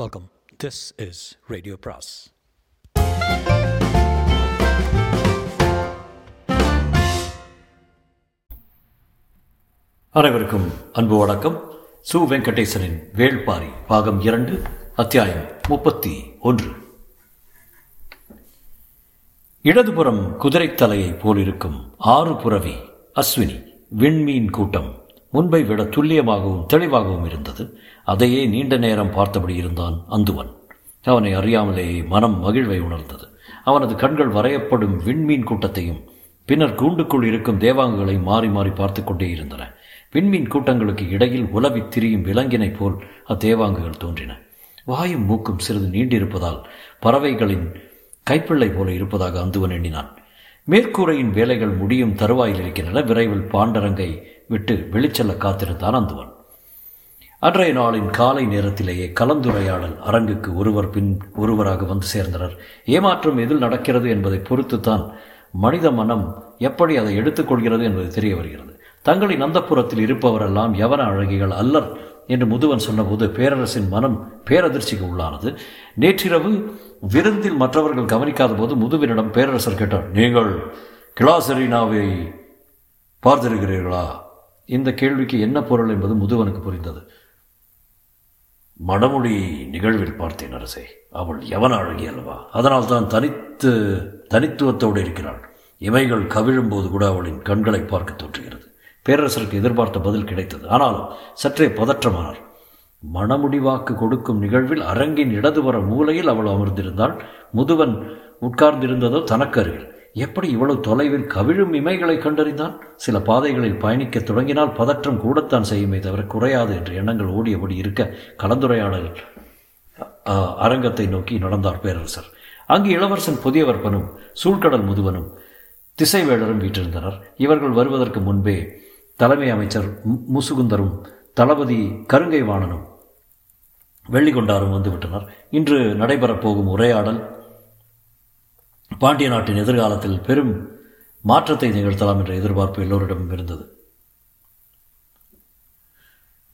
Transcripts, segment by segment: Welcome. This is radio பிராஸ். அனைவருக்கும் அன்பு வணக்கம். சு வெங்கடேசனின் வேள்பாரி பாகம் 2 அத்தியாயம் 31. இடதுபுறம் குதிரை தலையை போலிருக்கும் ஆறு புறவி அஸ்வினி விண்மீன் கூட்டம் முன்பை விட துல்லியமாகவும் தெளிவாகவும் இருந்தது. அதையே நீண்ட நேரம் பார்த்தபடி இருந்தான் அந்துவன். அவனை அறியாமலேயே மனம் மகிழ்வை உணர்ந்தது. அவனது கண்கள் வரையப்படும் விண்மீன் கூட்டத்தையும் பின்னர் கூண்டுக்குள் இருக்கும் தேவாங்குகளை மாறி மாறி பார்த்து கொண்டே இருந்தன. விண்மீன் கூட்டங்களுக்கு இடையில் உலவி திரியும் விலங்கினை போல் அத்தேவாங்குகள் தோன்றின. வாயும் மூக்கும் சிறிது நீண்டிருப்பதால் பறவைகளின் கைப்பிள்ளை போல இருப்பதாக அந்துவன் எண்ணினான். மேற்கூரையின் வேலைகள் முடியும் தருவாயில் இருக்கின்றன. விரைவில் பாண்டரங்கை விட்டு வெளிச்செல்ல காத்திருந்தான் அந்துவன். அன்றைய நாளின் காலை நேரத்திலேயே கலந்துரையாடல் அரங்குக்கு ஒருவர் பின் ஒருவராக வந்து சேர்ந்தனர். ஏமாற்றம் எதில் நடக்கிறது என்பதை பொறுத்துத்தான் மனித மனம் எப்படி அதை எடுத்துக்கொள்கிறது என்பது தெரிய வருகிறது. தங்களின் அந்தப்புறத்தில் இருப்பவரெல்லாம் யவன அழகிகள் அல்லர் என்று முதுவன் சொன்னபோது பேரரசின் மனம் பேரதிர்ச்சிக்கு உள்ளானது. நேற்றிரவு விருந்தில் மற்றவர்கள் கவனிக்காத போது முதுவனிடம் பேரரசர் கேட்டார், நீங்கள் கிளாசரினாவை பார்த்திருக்கிறீர்களா? இந்த கேள்விக்கு என்ன பொருள் என்பது முதுவனுக்கு புரிந்தது. மடமொழி நிகழ்வில் பார்த்தேன் அரசே. அவள் யவன அழகி அல்லவா? அதனால் தான் தனித்துவத்தோடு இருக்கிறாள். இமைகள் கவிழும் போது கூட அவளின் கண்களை பார்க்க தோன்றுகிறது. பேரரசருக்கு எதிர்பார்த்த பதில் கிடைத்தது. ஆனாலும் சற்றே பதற்றமானார். மணமுடிவாக்கு கொடுக்கும் நிகழ்வில் அரங்கின் இடதுபுற மூலையில் அவள் அமர்ந்திருந்தாள். முதுவன் உட்கார்ந்திருந்ததோ தனக்கு அருகில். எப்படி இவ்வளவு தொலைவில் கவிழும் இமைகளை கண்டறிந்தான்? சில பாதைகளில் பயணிக்க தொடங்கினால் பதற்றம் கூடத்தான் செய்யுமே தவிர குறையாது என்று எண்ணங்கள் ஓடியபடி இருக்க கலந்துரையாடல் அரங்கத்தை நோக்கி நடந்தார் பேரரசர். அங்கு இளவரசன் புதியவர்பனும் சூழ்கடல் முதுவனும் திசைவேளரும் வீற்றிருந்தனர். இவர்கள் வருவதற்கு முன்பே தலைமை அமைச்சர் முசுகுந்தரும் தளபதி கருங்கைவாணனும் வெள்ளிகொண்டாரும் வந்துவிட்டனர். இன்று நடைபெறப்போகும் உரையாடல் பாண்டிய நாட்டின் எதிர்காலத்தில் பெரும் மாற்றத்தை நிகழ்த்தலாம் என்ற எதிர்பார்ப்பு எல்லோரிடமும் இருந்தது.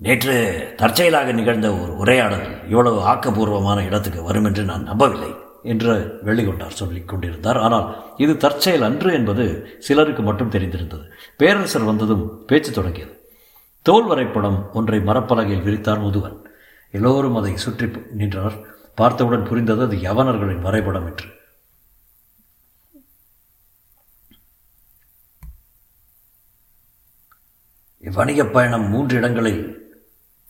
நேற்று தற்செயலாக நிகழ்ந்த ஒரு உரையாடல் இவ்வளவு ஆக்கப்பூர்வமான இடத்துக்கு வரும் என்று நான் நம்பவில்லை என்று வெள்ளிகொண்டார் சொல்லிக் கொண்டிருந்தார். ஆனால் இது தற்செயல் அன்று என்பது சிலருக்கு மட்டும் தெரிந்திருந்தது. பேரரசர் வந்ததும் பேச்சு தொடங்கியது. தோல் வரைபடம் ஒன்றை மரப்பலகையில் விரித்தார் முதுவன். எல்லோரும் அதை சுற்றி நின்றனர். பார்த்தவுடன் புரிந்தது அது யவனர்களின் வரைபடம் என்று. இவ்வணிக பயணம் 3 இடங்களில்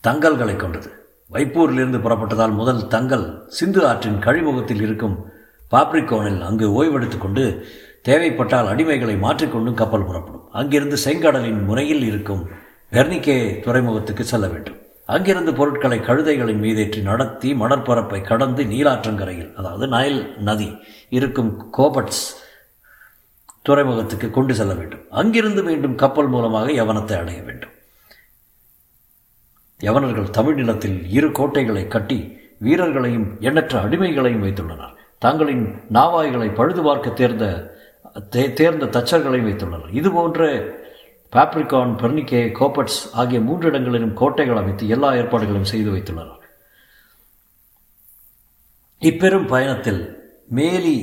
தங்கல்களை கொண்டது. வைப்பூரிலிருந்து புறப்பட்டதால் முதல் தங்கல் சிந்து ஆற்றின் கழிமுகத்தில் இருக்கும் பாப்ரிகோனில் அங்கு ஓய்வெடுத்துக் கொண்டு தேவைப்பட்டால் அடிமைகளை மாற்றிக்கொண்டும் கப்பல் புறப்படும். அங்கிருந்து செங்கடலின் முனையில் இருக்கும் வெர்னிகே துறைமுகத்துக்கு செல்ல வேண்டும். அங்கிருந்து பொருட்களை கழுதைகளின் மீதேற்றி நடத்தி மணற்பரப்பை கடந்து நீலாற்றங்கரையில், அதாவது நைல் நதி இருக்கும் கோபட்ஸ் துறைமுகத்துக்கு கொண்டு செல்ல வேண்டும். அங்கிருந்து மீண்டும் கப்பல் மூலமாக யவனத்தை அடைய வேண்டும். யவனர்கள் தமிழ் நிலத்தில் 2 கோட்டைகளை கட்டி வீரர்களையும் எண்ணற்ற அடிமைகளையும் வைத்துள்ளனர். தங்களின் நாவாய்களை பழுது பார்க்க தேர்ந்த தச்சர்களையும் வைத்துள்ளனர். இதுபோன்ற பாப்ரிகான், பெர்னிகே, கோபட்ஸ் ஆகிய 3 இடங்களிலும் கோட்டைகள் அமைத்து எல்லா ஏற்பாடுகளையும் செய்து வைத்துள்ளனர். இப்பெரும் பயணத்தில் மேலி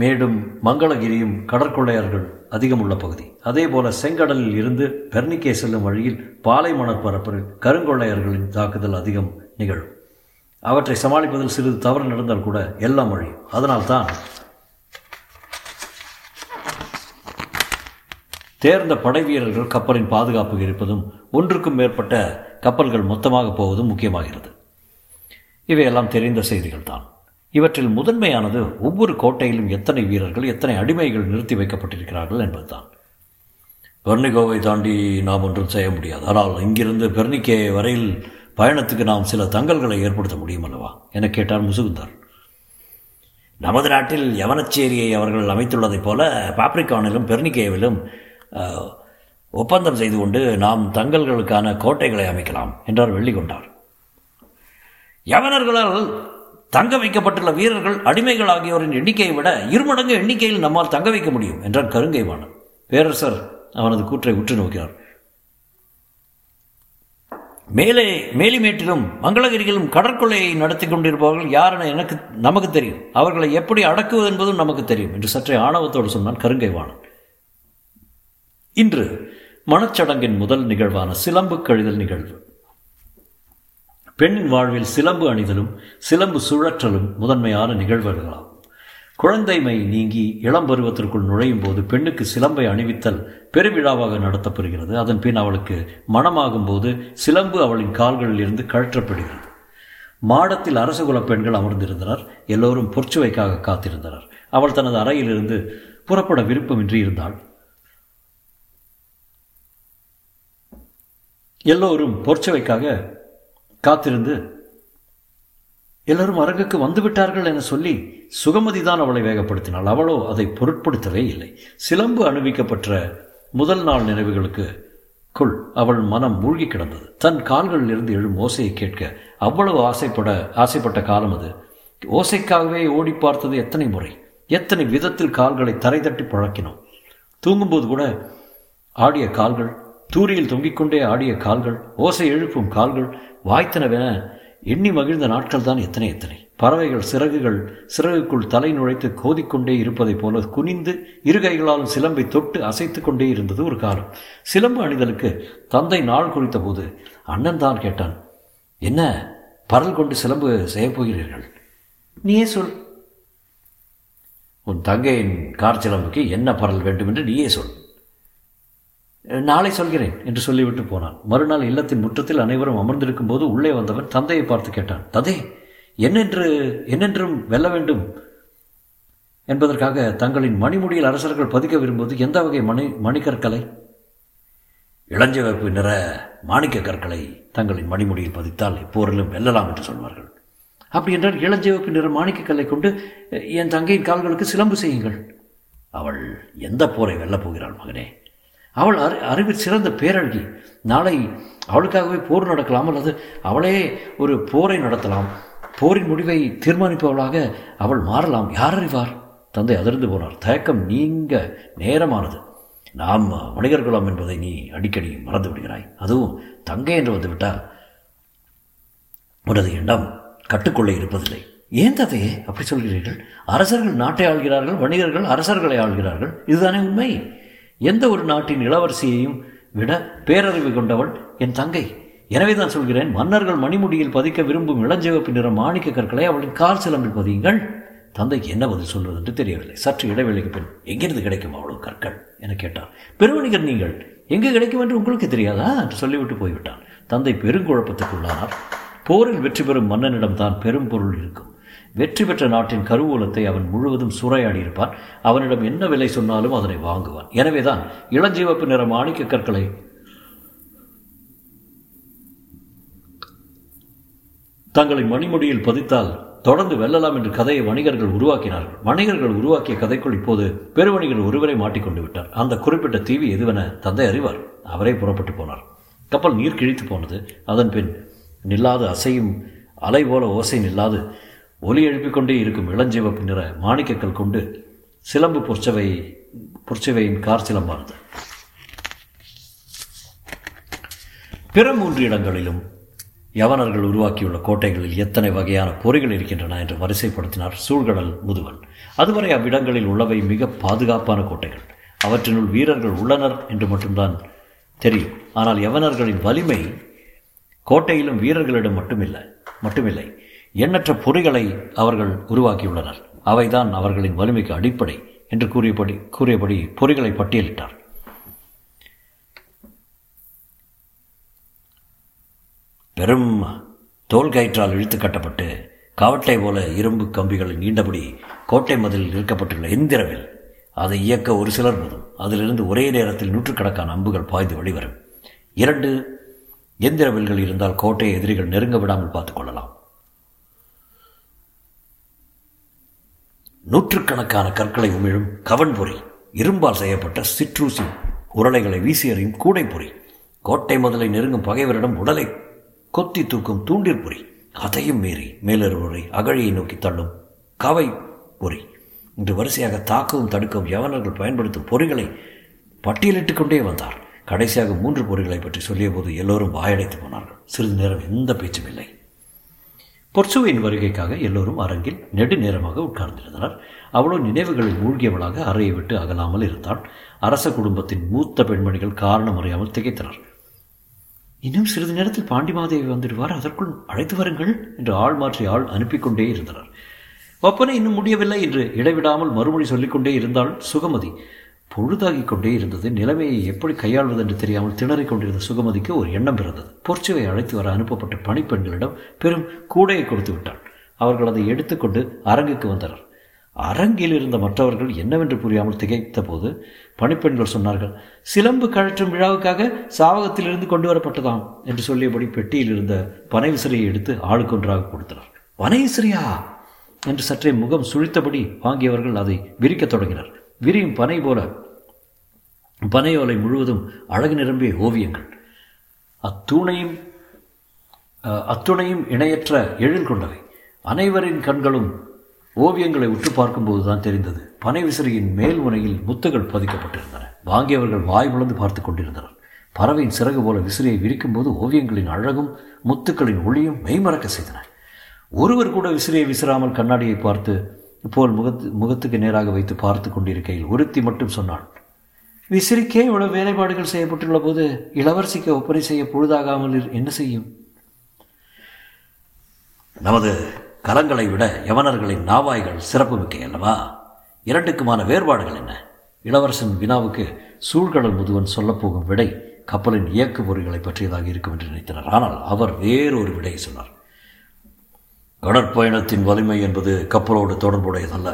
மேடும் மங்களகிரியும் கடற்கொள்ளையர்கள் அதிகம் உள்ள பகுதி. அதேபோல செங்கடலில் இருந்து பெர்னிகே செல்லும் வழியில் பாலைமணற் பரப்பில் கருங்கொள்ளையர்களின் தாக்குதல் அதிகம் நிகழும். அவற்றை சமாளிப்பதில் சிறிது தவறு நடந்தால் கூட எல்லாம் அழியும். அதனால்தான் தேர்ந்த படை வீரர்கள் கப்பலின் பாதுகாப்பு இருப்பதும் 1க்கும் மேற்பட்ட கப்பல்கள் மொத்தமாக போவதும் முக்கியமாகிறது. இவையெல்லாம் தெரிந்த செய்திகள் தான். இவற்றில் முதன்மையானது ஒவ்வொரு கோட்டையிலும் எத்தனை வீரர்கள் எத்தனை அடிமைகள் நிறுத்தி வைக்கப்பட்டிருக்கிறார்கள் என்பதுதான். பெர்னிகோவை தாண்டி நாம் ஒன்றும் செய்ய முடியாது. ஆனால் இங்கிருந்து பெர்னிகே வரையில் பயணத்துக்கு நாம் சில தங்கல்களை ஏற்படுத்த முடியும் அல்லவா என கேட்டார் முசுகுந்தார். நமது நாட்டில் யவனச்சேரியை அவர்கள் அமைத்துள்ளதைப் போல பாப்ரிகானிலும் பெர்னிகேவிலும் ஒப்பந்தம் செய்து கொண்டு நாம் தங்கல்களுக்கான கோட்டைகளை அமைக்கலாம் என்றார் வெள்ளிகொண்டார். யவனர்களால் தங்க வைக்கப்பட்டுள்ள வீரர்கள் அடிமைகள் ஆகியோரின் எண்ணிக்கையை விட 2 மடங்கு எண்ணிக்கையில் நம்மால் தங்க வைக்க முடியும் என்றார் கருங்கைவாணன். பேரரசர் அவனது கூற்றை உற்று நோக்கிறார். மேலிமேட்டிலும் மங்களகிரியிலும் கடற்கொள்ளையை நடத்தி கொண்டிருப்பவர்கள் யார் என நமக்கு தெரியும். அவர்களை எப்படி அடக்குவது என்பதும் நமக்கு தெரியும் என்று சற்றே ஆணவத்தோடு சொன்னான் கருங்கைவாணன். இன்று மணச்சடங்கின் முதல் நிகழ்வான சிலம்பு கழிதல் நிகழ்வு. பெண்ணின் வாழ்வில் சிலம்பு அணிதலும் சிலம்பு சுழற்றலும் முதன்மையான நிகழ்வுகளாகும். குழந்தைமை நீங்கி இளம் பருவத்திற்குள் நுழையும் போது பெண்ணுக்கு சிலம்பை அணிவித்தல் பெருவிழாவாக நடத்தப்படுகிறது. அதன் பின் அவளுக்கு மனமாகும் போது சிலம்பு அவளின் கால்களில் இருந்து கழற்றப்படுகிறது. மாடத்தில் அரச குல பெண்கள் அமர்ந்திருந்தனர். எல்லோரும் பொற்சுவைக்காக காத்திருந்தனர். அவள் தனது அறையிலிருந்து புறப்பட விருப்பமின்றி இருந்தாள். எல்லோரும் அரங்குக்கு வந்துவிட்டார்கள் என சொல்லி சுகமதிதான் அவளை வேகப்படுத்தினாள். அவளோ அதை பொருட்படுத்தவே இல்லை. சிலம்பு அணிவிக்கப்பட்ட முதல் நாள் நினைவுகளுக்கு குள் அவள் மனம் மூழ்கி கிடந்தது. தன் கால்களில் இருந்து எழும் ஓசையை கேட்க அவ்வளவு ஆசைப்பட்ட காலம் அது. ஓசைக்காகவே ஓடி பார்த்தது எத்தனை முறை, எத்தனை விதத்தில் கால்களை தரை தட்டி பழக்கினோம். தூங்கும்போது கூட ஆடிய கால்கள், தூரியில் தொங்கிக் கொண்டே ஆடிய கால்கள், ஓசை எழுப்பும் கால்கள், வாய்த்தனவென எண்ணி மகிழ்ந்த நாட்கள் தான் எத்தனை. பறவைகள் சிறகுக்குள் தலை நுழைத்து கோதிக்கொண்டே இருப்பதைப் போல குனிந்து இருகைகளால் சிலம்பை தொட்டு அசைத்து கொண்டே இருந்தது ஒரு காலம். சிலம்பு அணிதலுக்கு தந்தை நாள் குறித்த போது அண்ணன் தான் கேட்டான், என்ன பரல் கொண்டு சிலம்பு செய்யப்போகிறீர்கள், நீயே சொல், உன் தங்கையின் கார் சிலம்புக்கு என்ன பரல் வேண்டும் என்று நீயே சொல், நாளை சொல்கிறேன் என்று சொல்லிவிட்டு போனான். மறுநாள் இல்லத்தின் முற்றத்தில் அனைவரும் அமர்ந்திருக்கும் போது உள்ளே வந்தவன் தந்தையை பார்த்து கேட்டான், தந்தை, என்னென்றும் வெல்ல வேண்டும் என்பதற்காக தங்களின் மணிமுடியில் அரசர்கள் பதிக்க விரும்புவது எந்த வகை மணிக்கற்களை? இளஞ்சிவப்பு நிற மாணிக்க கற்களை தங்களின் மணிமுடியில் பதித்தால் இப்போரிலும் வெல்லலாம் என்று சொல்வார்கள். அப்படி என்றால் இளஞ்சிவப்பு நிற மாணிக்கக்கல்லை கொண்டு என் தங்கையின் கால்களுக்கு சிலம்பு செய்யுங்கள். அவள் எந்த போரை வெல்லப் போகிறாள் மகனே? அவள் அறிவில் சிறந்த பேரழகி. நாளை அவளுக்காகவே போர் நடக்கலாம், அல்லது அவளே ஒரு போரை நடத்தலாம். போரின் முடிவை தீர்மானிப்பவளாக அவள் மாறலாம். யார் அறிவார்? தந்தை அதிர்ந்து போனார். தயக்கம் நீங்க நேரமானது. நாம் மனிதர் குலம் என்பதை நீ அடிக்கடி மறந்து விடுகிறாய். அதுவும் தங்கை என்று வந்துவிட்டால் உனது எண்ணம் கட்டுக்கொள்ள இருப்பதில்லை. ஏன் தந்தையே அப்படி சொல்கிறீர்கள்? அரசர்கள் நாட்டை ஆள்கிறார்கள், வணிகர்கள் அரசர்களை ஆள்கிறார்கள். இதுதானே உண்மை. எந்த ஒரு நாட்டின் இளவரசியையும் விட பேரறிவு கொண்டவள் என் தங்கை. எனவே தான் சொல்கிறேன், மன்னர்கள் மணிமுடியில் பதிக்க விரும்பும் இளஞ்சிவப்பு நிற மாணிக்க கற்களை அவளின் கால் சிலம்பில் பதியுங்கள். தந்தைக்கு என்ன பதில் சொல்வது என்று தெரியவில்லை. சற்று இடைவேளைக்கு பின், எங்கிருந்து கிடைக்கும் அவ்வளவு கற்கள் என கேட்டான். பெருவணிகர் நீங்கள், எங்கே கிடைக்கும் என்று உங்களுக்கு தெரியாதா என்று சொல்லிவிட்டு போய்விட்டான். தந்தை பெருங்குழப்பத்துக்குள்ளானார். போரில் வெற்றி பெறும் மன்னனிடம்தான் பெரும் பொருள் இருக்கும். வெற்றி பெற்ற நாட்டின் கருவூலத்தை அவன் முழுவதும் சூறையாடியிருப்பான். அவனிடம் என்ன விலை சொன்னாலும் அதனை வாங்குவான். எனவேதான் இளஞ்சிவப்பு நிற மாணிக்க கற்களை தங்களை மணிமுடியில் பதித்தால் தொடர்ந்து வெல்லலாம் என்று கதையை வணிகர்கள் உருவாக்கினார்கள். வணிகர்கள் உருவாக்கிய கதைக்குள் இப்போது பெருவணிகர் ஒருவரை மாட்டிக்கொண்டு விட்டார். அந்த குறிப்பிட்ட தீவு எதுவென தந்தை அறிவார். அவரே புறப்பட்டு போனார். கப்பல் நீர் கிழித்து போனது. அதன் பின் நில்லாது அசையும் அலை போல ஓசை நில்லாது ஒலி எழுப்பிக்கொண்டே இருக்கும் இளஞ்சிவப்பு நிற மாணிக்கக்கல் கொண்டு சிலம்பு பொற்சவையின் கார் சிலம்பானது. பிற மூன்று இடங்களிலும் யவனர்கள் உருவாக்கியுள்ள கோட்டைகளில் எத்தனை வகையான பொறிகள் இருக்கின்றன என்று வரிசைப்படுத்தினார் சூழ்கடல் முதுவன். அதுவரை அவ்விடங்களில் உள்ளவை மிக பாதுகாப்பான கோட்டைகள். அவற்றினுள் வீரர்கள் உள்ளனர் என்று மட்டும்தான் தெரியும். ஆனால் யவனர்களின் வலிமை கோட்டையிலும் வீரர்களிடம் மட்டுமில்லை, எண்ணற்ற பொறிகளை அவர்கள் உருவாக்கியுள்ளனர். அவைதான் அவர்களின் வலிமைக்கு அடிப்படை என்று கூறியபடி பொறிகளை பட்டியலிட்டார். பெரும் தோல் கயிற்றால் இழுத்து கட்டப்பட்டு கவட்டை போல இரும்பு கம்பிகளை நீண்டபடி கோட்டை மதிலில் இழுக்கப்பட்டுள்ள எந்திரவில் அதை இயக்க ஒரு சிலர் போதும். அதிலிருந்து ஒரே நேரத்தில் நூற்றுக்கணக்கான அம்புகள் பாய்ந்து வெளிவரும். 2 எந்திரவில்கள் இருந்தால் கோட்டையை எதிரிகள் நெருங்க விடாமல் பார்த்துக் கொள்ளலாம். நூற்றுக்கணக்கான கற்களை உமிழும் கவன்பொறி, இரும்பால் செய்யப்பட்ட சிற்றூசி உருளைகளை வீசி எறியும் கூடைப்பொறி, கோட்டை மதிலை நெருங்கும் பகைவரிடம் உடலை கொத்தி தூக்கும் தூண்டிற் பொறி, அதையும் மீறி மேலொருவரை அகழியை நோக்கி தள்ளும் கவை பொறி. இன்று வரிசையாக தாக்கவும் தடுக்கவும் யவனர்கள் பயன்படுத்தும் பொறிகளை பட்டியலிட்டுக் கொண்டே வந்தார். கடைசியாக 3 பொறிகளை பற்றி சொல்லிய போது எல்லோரும் வாயடைத்து போனார்கள். சிறிது நேரம் எந்த பேச்சும் இல்லை. பொற்சுவையின் வருகைக்காக எல்லோரும் அரங்கில் நெடுநேரமாக உட்கார்ந்திருந்தனர். அவ்வளோ நினைவுகளில் மூழ்கியவளாக அறையை விட்டு அகலாமல் இருந்தாள். அரச குடும்பத்தின் மூத்த பெண்மணிகள் காரணம் அறியாமல் திகைத்தனர். இன்னும் சிறிது நேரத்தில் பாண்டிமாதேவி வந்துடுவார், அதற்குள் அழைத்து வாருங்கள் என்று ஆள் மாற்றி ஆள் அனுப்பிக்கொண்டே இருந்தனர். ஒப்பனை இன்னும் முடியவில்லை என்று இடைவிடாமல் மறுமொழி சொல்லிக்கொண்டே இருந்தாள் சுகமதி. பொழுதாகிக் கொண்டே இருந்தது. நிலைமையை எப்படி கையாள்வது என்று தெரியாமல் திணறிக் கொண்டிருந்த சுகமதிக்கு ஒரு எண்ணம் பிறந்தது. பொற்சுவை அழைத்து வர அனுப்பப்பட்ட பணிப்பெண்களிடம் பெரும் கூடையை கொடுத்து விட்டாள். அவர்கள் அதை எடுத்துக்கொண்டு அரங்குக்கு வந்தனர். அரங்கில் இருந்த மற்றவர்கள் என்னவென்று புரியாமல் திகைத்த போது பணிப்பெண்கள் சொன்னார்கள், சிலம்பு கழற்றும் விழாவுக்காக சாவகத்திலிருந்து கொண்டு வரப்பட்டதாம் என்று சொல்லியபடி பெட்டியில் இருந்த பனைவிசிறியை எடுத்து ஆளுக்கொன்றாக கொடுத்தனர். பனைவிசிறியா என்று சற்றே முகம் சுழித்தபடி வாங்கியவர்கள் அதை விரிக்கத் தொடங்கினர். விரியும் பனை போல பனையோலை முழுவதும் அழகு நிரம்பிய ஓவியங்கள், அத்துணையும் இணையற்ற எழில் கொண்டவை. அனைவரின் கண்களும் ஓவியங்களை உற்று பார்க்கும்போது தான் தெரிந்தது. பனை விசிறியின் மேல் முனையில் முத்துகள் பதிக்கப்பட்டிருந்தன. வாங்கியவர்கள் வாய் முழந்து பார்த்து கொண்டிருந்தனர். பறவையின் சிறகு போல விசிறியை விரிக்கும் போது ஓவியங்களின் அழகும் முத்துக்களின் ஒளியும் மெய்மறக்க செய்தன. ஒருவர் கூட விசிறியை விசிறாமல் கண்ணாடியை பார்த்து இப்போல் முகத்துக்கு நேராக வைத்து பார்த்து கொண்டிருக்கையில் ஒருத்தி மட்டும் சொன்னாள், விசிறிக்கே இவ்வளவு வேலைப்பாடுகள் செய்யப்பட்டுள்ள போது இளவரசிக்கு ஒப்பனை செய்ய பொழுதாகாமல் என்ன செய்யும்? நமது கலங்களை விட யவனர்களின் நாவாய்கள் சிறப்பு மிக்க அல்லவா? இரண்டுக்குமான வேறுபாடுகள் என்ன? இளவரசன் வினாவுக்கு சூழ்கடல் முதுவன் சொல்லப்போகும் விடை கப்பலின் இயக்கு பொறிகளை பற்றியதாக இருக்கும் என்று நினைத்தனர். ஆனால் அவர் வேறொரு விடையை சொன்னார். கடற்பயணத்தின் வலிமை என்பது கப்பலோடு தொடர்புடையதல்ல,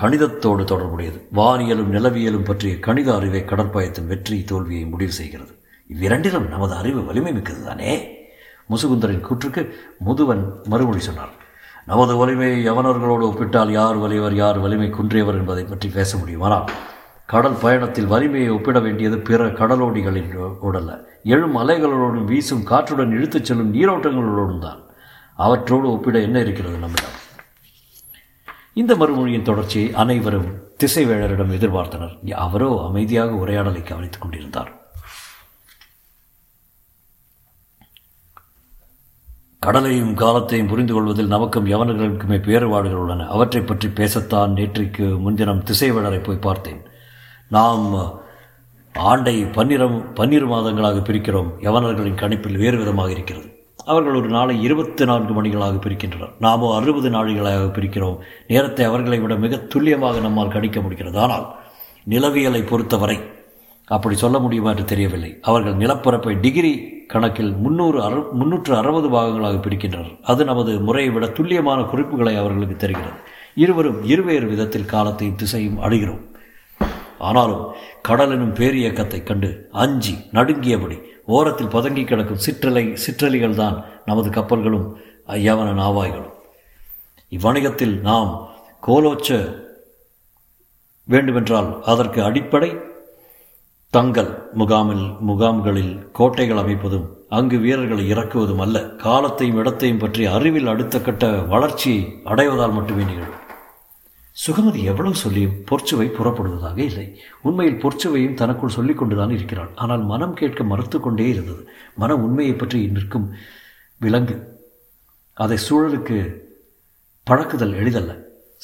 கணிதத்தோடு தொடர்புடையது. வானியலும் நிலவியலும் பற்றிய கணித அறிவை கடற்பயணத்தின் வெற்றி தோல்வியை முடிவு செய்கிறது. இவ்விரண்டிலும் நமது அறிவு வலிமை மிக்கது தானே? முசுகுந்தரின் கூற்றுக்கு முதுவன் மறுமொழி சொன்னார். நமது வலிமையை யவனர்களோடு ஒப்பிட்டால் யார் வலிவர், யார் வலிமை குன்றியவர் என்பதை பற்றி பேச முடியுமானால் கடல் பயணத்தில் வலிமையை ஒப்பிட வேண்டியது பிற கடலோடிகளின் உடல்ல, எழும் அலைகளோடும் வீசும் காற்றுடன் இழுத்துச் செல்லும் நீரோட்டங்களோடும் தான். அவற்றோடு ஒப்பிட என்ன இருக்கிறது நம்மிடம்? இந்த மறுமொழியின் தொடர்ச்சியை அனைவரும் திசைவேளரிடம் எதிர்பார்த்தனர். அவரோ அமைதியாக உரையாடலை கவனித்துக் கொண்டிருந்தார். கடலையும் காலத்தையும் புரிந்து கொள்வதில் நமக்கும் யவனர்களுக்குமே வேறுபாடுகள் உள்ளன. அவற்றை பற்றி பேசத்தான் நேற்றைக்கு முன்தினம் திசைவேளரை போய் பார்த்தேன். நாம் ஆண்டை 12 மாதங்களாக பிரிக்கிறோம். யவனர்களின் கணிப்பில் வேறு விதமாக இருக்கிறது. அவர்கள் ஒரு நாளை 24 மணிகளாக பிரிக்கின்றனர். நாமோ 60 நாளிகளாக பிரிக்கிறோம். நேரத்தை அவர்களை விட மிக துல்லியமாக நம்மால் கணிக்க முடிகிறது. ஆனால் நிலவியலை பொறுத்தவரை அப்படி சொல்ல முடியுமா என்று தெரியவில்லை. அவர்கள் நிலப்பரப்பை டிகிரி கணக்கில் 360 பாகங்களாக பிரிக்கின்றனர். அது நமது முறையை விட துல்லியமான குறிப்புகளை அவர்களுக்கு தெரிகிறது. இருவரும் இருவேறு விதத்தில் காலத்தையும் திசையும் அடைகிறோம். ஆனாலும் கடல் எனும் பேரியக்கத்தைக் கண்டு அஞ்சி நடுங்கியபடி ஓரத்தில் பதங்கி கிடக்கும் சிற்றலிகள் தான் நமது கப்பல்களும் யவன நாவாய்களும். இவ்வணிகத்தில் நாம் கோலோச்ச வேண்டுமென்றால் அதற்கு அடிப்படை தங்கள் முகாம்களில் கோட்டைகள் அமைப்பதும் அங்கு வீரர்களை இறக்குவதும் அல்ல, காலத்தையும் இடத்தையும் பற்றி அறிவில் அடுத்த கட்ட வளர்ச்சியை அடைவதால் மட்டுமே நிகழும். சுகமதி எவ்வளவு சொல்லியும் பொற்சுவை புறப்படுவதாக இல்லை. உண்மையில் பொற்சுவையும் தனக்குள் சொல்லிக் கொண்டுதான் இருக்கிறாள். ஆனால் மனம் கேட்க மறுத்து கொண்டே இருந்தது. மன உண்மையை பற்றி நிற்கும் விலங்கு, அதை சூழலுக்கு பழக்குதல் எளிதல்ல.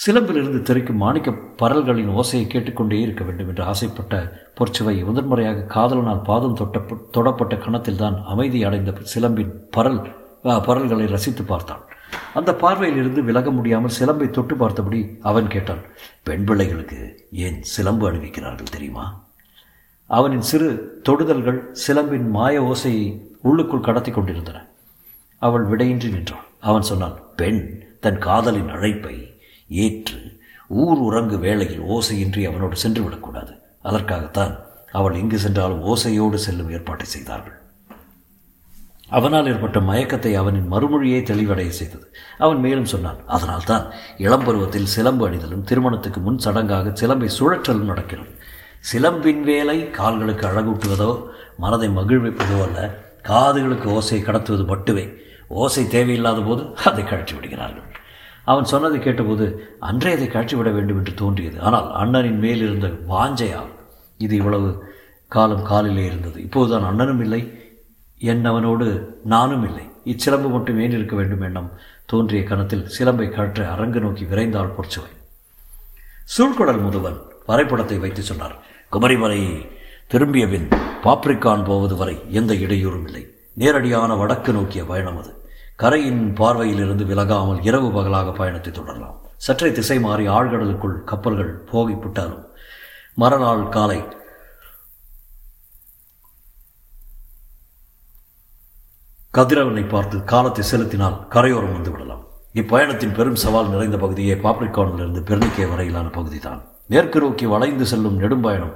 சிலம்பிலிருந்து தெரிக்கும் மாணிக்க பரல்களின் ஓசையை கேட்டுக்கொண்டே இருக்க வேண்டும் என்று ஆசைப்பட்ட பொற்சுவை முதன்முறையாக காதலனால் பாதம் தொடப்பட்ட கணத்தில்தான் அமைதி அடைந்த சிலம்பின் பரல்களை ரசித்து பார்த்தாள். அந்த பார்வையில் இருந்து விலக முடியாமல் சிலம்பை தொட்டு பார்த்தபடி அவன் கேட்டான், பெண் பிள்ளைகளுக்கு ஏன் சிலம்பு அணிவிக்கிறார்கள் தெரியுமா? அவனின் சிறு தொடுதல்கள் சிலம்பின் மாய ஓசையை உள்ளுக்குள் கடத்தி கொண்டிருந்தன. அவள் விடையின்றி நின்றாள். அவன் சொன்னான், பெண் தன் காதலின் அழைப்பை ஏற்று ஊர் உறங்கு வேளையில் ஓசையின்றி அவனோடு சென்று விடக்கூடாது. அதற்காகத்தான் அவள் எங்கு சென்றாலும் ஓசையோடு செல்லும் ஏற்பாட்டை செய்தார்கள். அவனால் ஏற்பட்ட மயக்கத்தை அவனின் மறுமொழியை தெளிவடைய செய்தது. அவன் மேலும் சொன்னான், அதனால்தான் இளம்பருவத்தில் சிலம்பு அணிதலும் திருமணத்துக்கு முன் சடங்காக சிலம்பை சுழற்றலும் நடக்கிறது. சிலம்பின் வேலை கால்களுக்கு அழகூட்டுவதோ மனதை மகிழ்விப்பதோ அல்ல, காதுகளுக்கு ஓசையை கடத்துவது மட்டுமே. ஓசை தேவையில்லாத போது அதை கழற்றி விடுகிறார்கள். அவன் சொன்னதை கேட்டபோது அன்றே அதை கழற்றி விட வேண்டும் என்று தோன்றியது. ஆனால் அண்ணனின் மேலிருந்த வாஞ்சையால் இது இவ்வளவு காலம் காலிலே இருந்தது. இப்போதுதான் அண்ணனும் இல்லை, என்னவனோடு நானும் இல்லை. இச்சிலம்பு மட்டும் ஏன் இருக்க வேண்டும் எண்ணம் தோன்றிய கணத்தில் சிலம்பை கற்று அரங்கு நோக்கி விரைந்தாள் பொற்சுவை. சூழ்குடல் முதுவன் வரைபடத்தை வைத்து சொன்னார். குமரிமலை திரும்பிய பின் பாப்ரிக்கான் போவது வரை எந்த இடையூறும் இல்லை. நேரடியான வடக்கு நோக்கிய பயணம் அது. கரையின் பார்வையிலிருந்து விலகாமல் இரவு பகலாக பயணத்தை தொடரலாம். சற்றே திசை மாறி ஆழ்கடலுக்குள் கப்பல்கள் போகிவிட்டாலும் மறுநாள் காலை கதிரவனை பார்த்து காலத்தை செலுத்தினால் கரையோரம் வந்து விடலாம். இப்பயணத்தின் பெரும் சவால் நிறைந்த பகுதியே பாப்ரிக்கானிலிருந்து பெர்னிக்கே வரையிலான பகுதி தான். மேற்கு நோக்கி வளைந்து செல்லும் நெடும்பயணம்.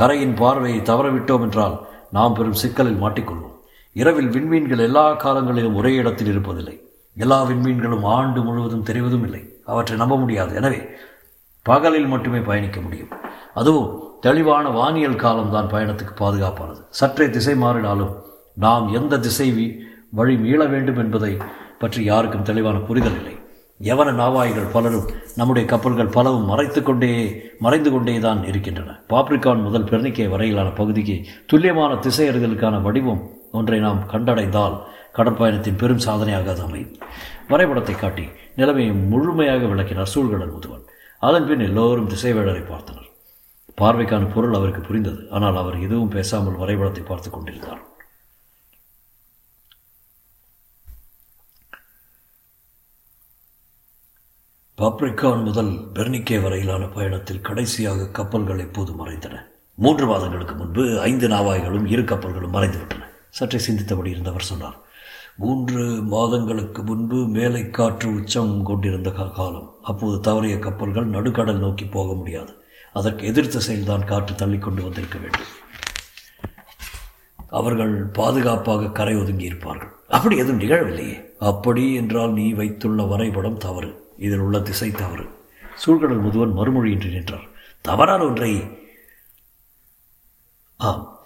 கரையின் பார்வையை தவறவிட்டோம் என்றால் நாம் பெரும் சிக்கலில் மாட்டிக்கொள்வோம். இரவில் விண்மீன்கள் எல்லா காலங்களிலும் ஒரே இடத்தில் இருப்பதில்லை. எல்லா விண்மீன்களும் ஆண்டு முழுவதும் தெரிவதும் இல்லை. அவற்றை நம்ப முடியாது. எனவே பகலில் மட்டுமே பயணிக்க முடியும். அதுவும் தெளிவான வானியல் காலம்தான் பயணத்துக்கு பாதுகாப்பானது. சற்றே திசை மாறினாலும் நாம் எந்த திசை வழி மீள வேண்டும் என்பதை பற்றி யாருக்கும் தெளிவான புரிதல் இல்லை. யவன நாவாய்கள் பலரும் நம்முடைய கப்பல்கள் பலவும் மறைந்து கொண்டே தான் இருக்கின்றன. பாப்ரிக்கான் முதல் பெர்னிக்கே வரையிலான பகுதிக்கு துல்லியமான திசையறிதலுக்கான வடிவம் ஒன்றை நாம் கண்டடைந்தால் கடற்பயணத்தின் பெரும் சாதனையாக அது அமையும். வரைபடத்தை காட்டி நிலைமையை முழுமையாக விளக்கினார் சூழ்கடல் முதுவன். அதன் பின் எல்லோரும் திசைவேடரை பார்த்தனர். பார்வைக்கான பொருள் அவருக்கு புரிந்தது. ஆனால் அவர் எதுவும் பேசாமல் வரைபடத்தை பார்த்து கொண்டிருந்தார். பாப்ரிக்கான் முதல் பெர்னிக்கே வரையிலான பயணத்தில் கடைசியாக கப்பல்கள் எப்போது மறைந்தன? 3 மாதங்களுக்கு முன்பு 5 நாவாய்களும் 2 கப்பல்களும் மறைந்துவிட்டன. சற்றே சிந்தித்தபடி இருந்தவர் சொன்னார். 3 மாதங்களுக்கு முன்பு மேலை காற்று உச்சம் கொண்டிருந்த காலம். அப்போது தவறிய கப்பல்கள் நடுக்கடல் நோக்கி போக முடியாது. அதற்கு எதிர்த்த செயல்தான் காற்று தள்ளி கொண்டு வந்திருக்க வேண்டும். அவர்கள் பாதுகாப்பாக கரை ஒதுங்கி இருப்பார்கள். அப்படி எதுவும் நிகழவில்லையே. அப்படி என்றால் நீ வைத்துள்ள வரைபடம் தவறு. இதில் உள்ள திசை தவறு. சூழ்கடல் முதுவன் மறுமொழியின்றி நின்றார்.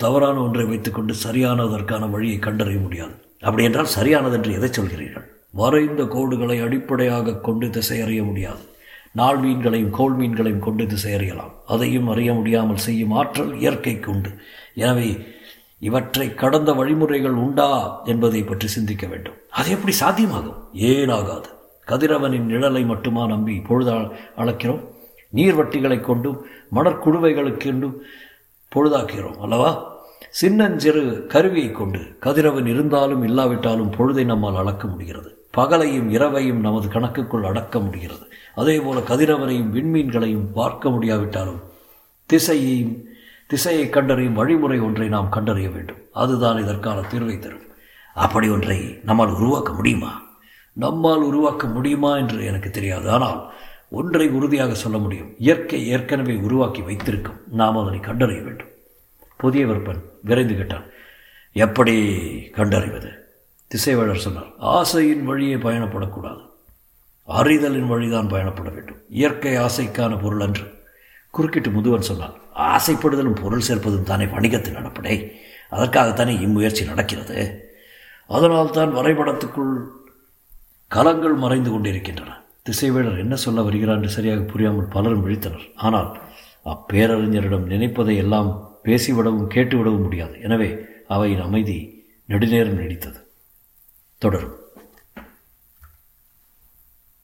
தவறான ஒன்றை வைத்துக்கொண்டு சரியானதற்கான வழியை கண்டறிய முடியாது. அப்படி என்றால் சரியானதென்று எதை சொல்கிறீர்கள்? மறைந்த கோடுகளை அடிப்படையாக கொண்டு திசை அறிய முடியாது. நாள் மீன்களையும் கோள் மீன்களையும் கொண்டு திசை அறியலாம். அதையும் அறிய முடியாமல் செய்யும் ஆற்றல் இயற்கைக்கு உண்டு. எனவே இவற்றை கடந்த வழிமுறைகள் உண்டா என்பதை பற்றி சிந்திக்க வேண்டும். அது எப்படி சாத்தியமாகும்? ஏனாகாது. கதிரவனின் நிழலை மட்டுமா நம்பி பொழுதா அளக்கிறோம்? நீர்வட்டிகளை கொண்டும் மணற்குடுவைகளுக்கு கொண்டும் பொழுதாக்கிறோம் அல்லவா? சின்னஞ்சிறு கருவியை கொண்டு கதிரவன் இருந்தாலும் இல்லாவிட்டாலும் பொழுதை நம்மால் அளக்க முடிகிறது. பகலையும் இரவையும் நமது கணக்குக்குள் அடக்க முடிகிறது. அதேபோல கதிரவனையும் விண்மீன்களையும் பார்க்க முடியாவிட்டாலும் திசையை கண்டறியும் வழிமுறை ஒன்றை நாம் கண்டறிய வேண்டும். அதுதான் இதற்கான தீர்வை தரும். அப்படி ஒன்றை நம்மால் உருவாக்க முடியுமா? என்று எனக்கு தெரியாது. ஆனால் ஒன்றை உறுதியாக சொல்ல முடியும். இயற்கை ஏற்கனவே உருவாக்கி வைத்திருக்கும். நாம் அதனை கண்டறிய வேண்டும். புதிய விற்பன் விரைந்து கேட்டான். எப்படி கண்டறிவது? திசைவேளர் சொன்னார். ஆசையின் வழியே பயணப்படக்கூடாது. அறிதலின் வழிதான் பயணப்பட வேண்டும். இயற்கை ஆசைக்கான பொருள் அன்று. குறுக்கிட்டு முதுவன் சொன்னார். ஆசைப்படுதலும் பொருள் சேர்ப்பதும் தானே வணிகத்தில் நடப்படை. அதற்காகத்தானே இம்முயற்சி நடக்கிறது. அதனால் தான் வரைபடத்துக்குள் கலங்கள் மறைந்து கொண்டிருக்கின்றன. திசைவேளர் என்ன சொல்ல வருகிறார் என்று சரியாக புரியாமல் பலரும் விழித்தனர். ஆனால் அப்பேரறிஞரிடம் நினைப்பதை எல்லாம் பேசிவிடவும் கேட்டுவிடவும் முடியாது. எனவே அவையின் அமைதி நெடுநேரம் நீடித்தது. தொடரும்.